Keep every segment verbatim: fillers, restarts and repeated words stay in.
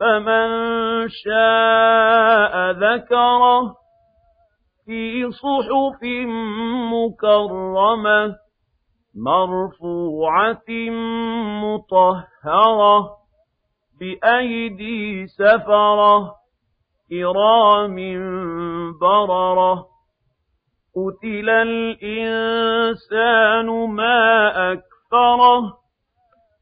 فمن شاء ذكره في صحف مكرمة مرفوعة مطهرة بأيدي سفرة كرام بررة قتل الإنسان ما أكفره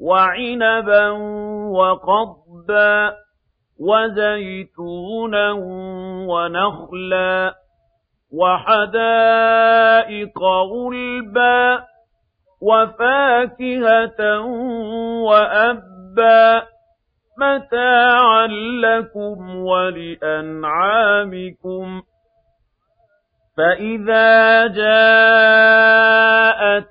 وعنبا وقضبا وزيتونا ونخلا وحدائق غلبا وفاكهة وأبا متاعا لكم ولأنعامكم فإذا جاءت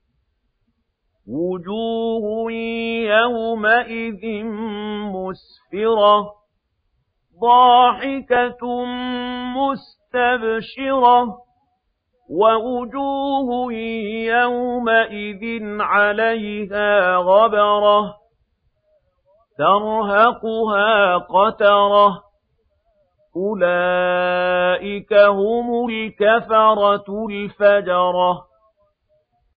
وجوه يومئذ مسفرة ضاحكة مستبشرة ووجوه يومئذ عليها غبرة ترهقها قترة أولئك هم الكفرة الفجرة.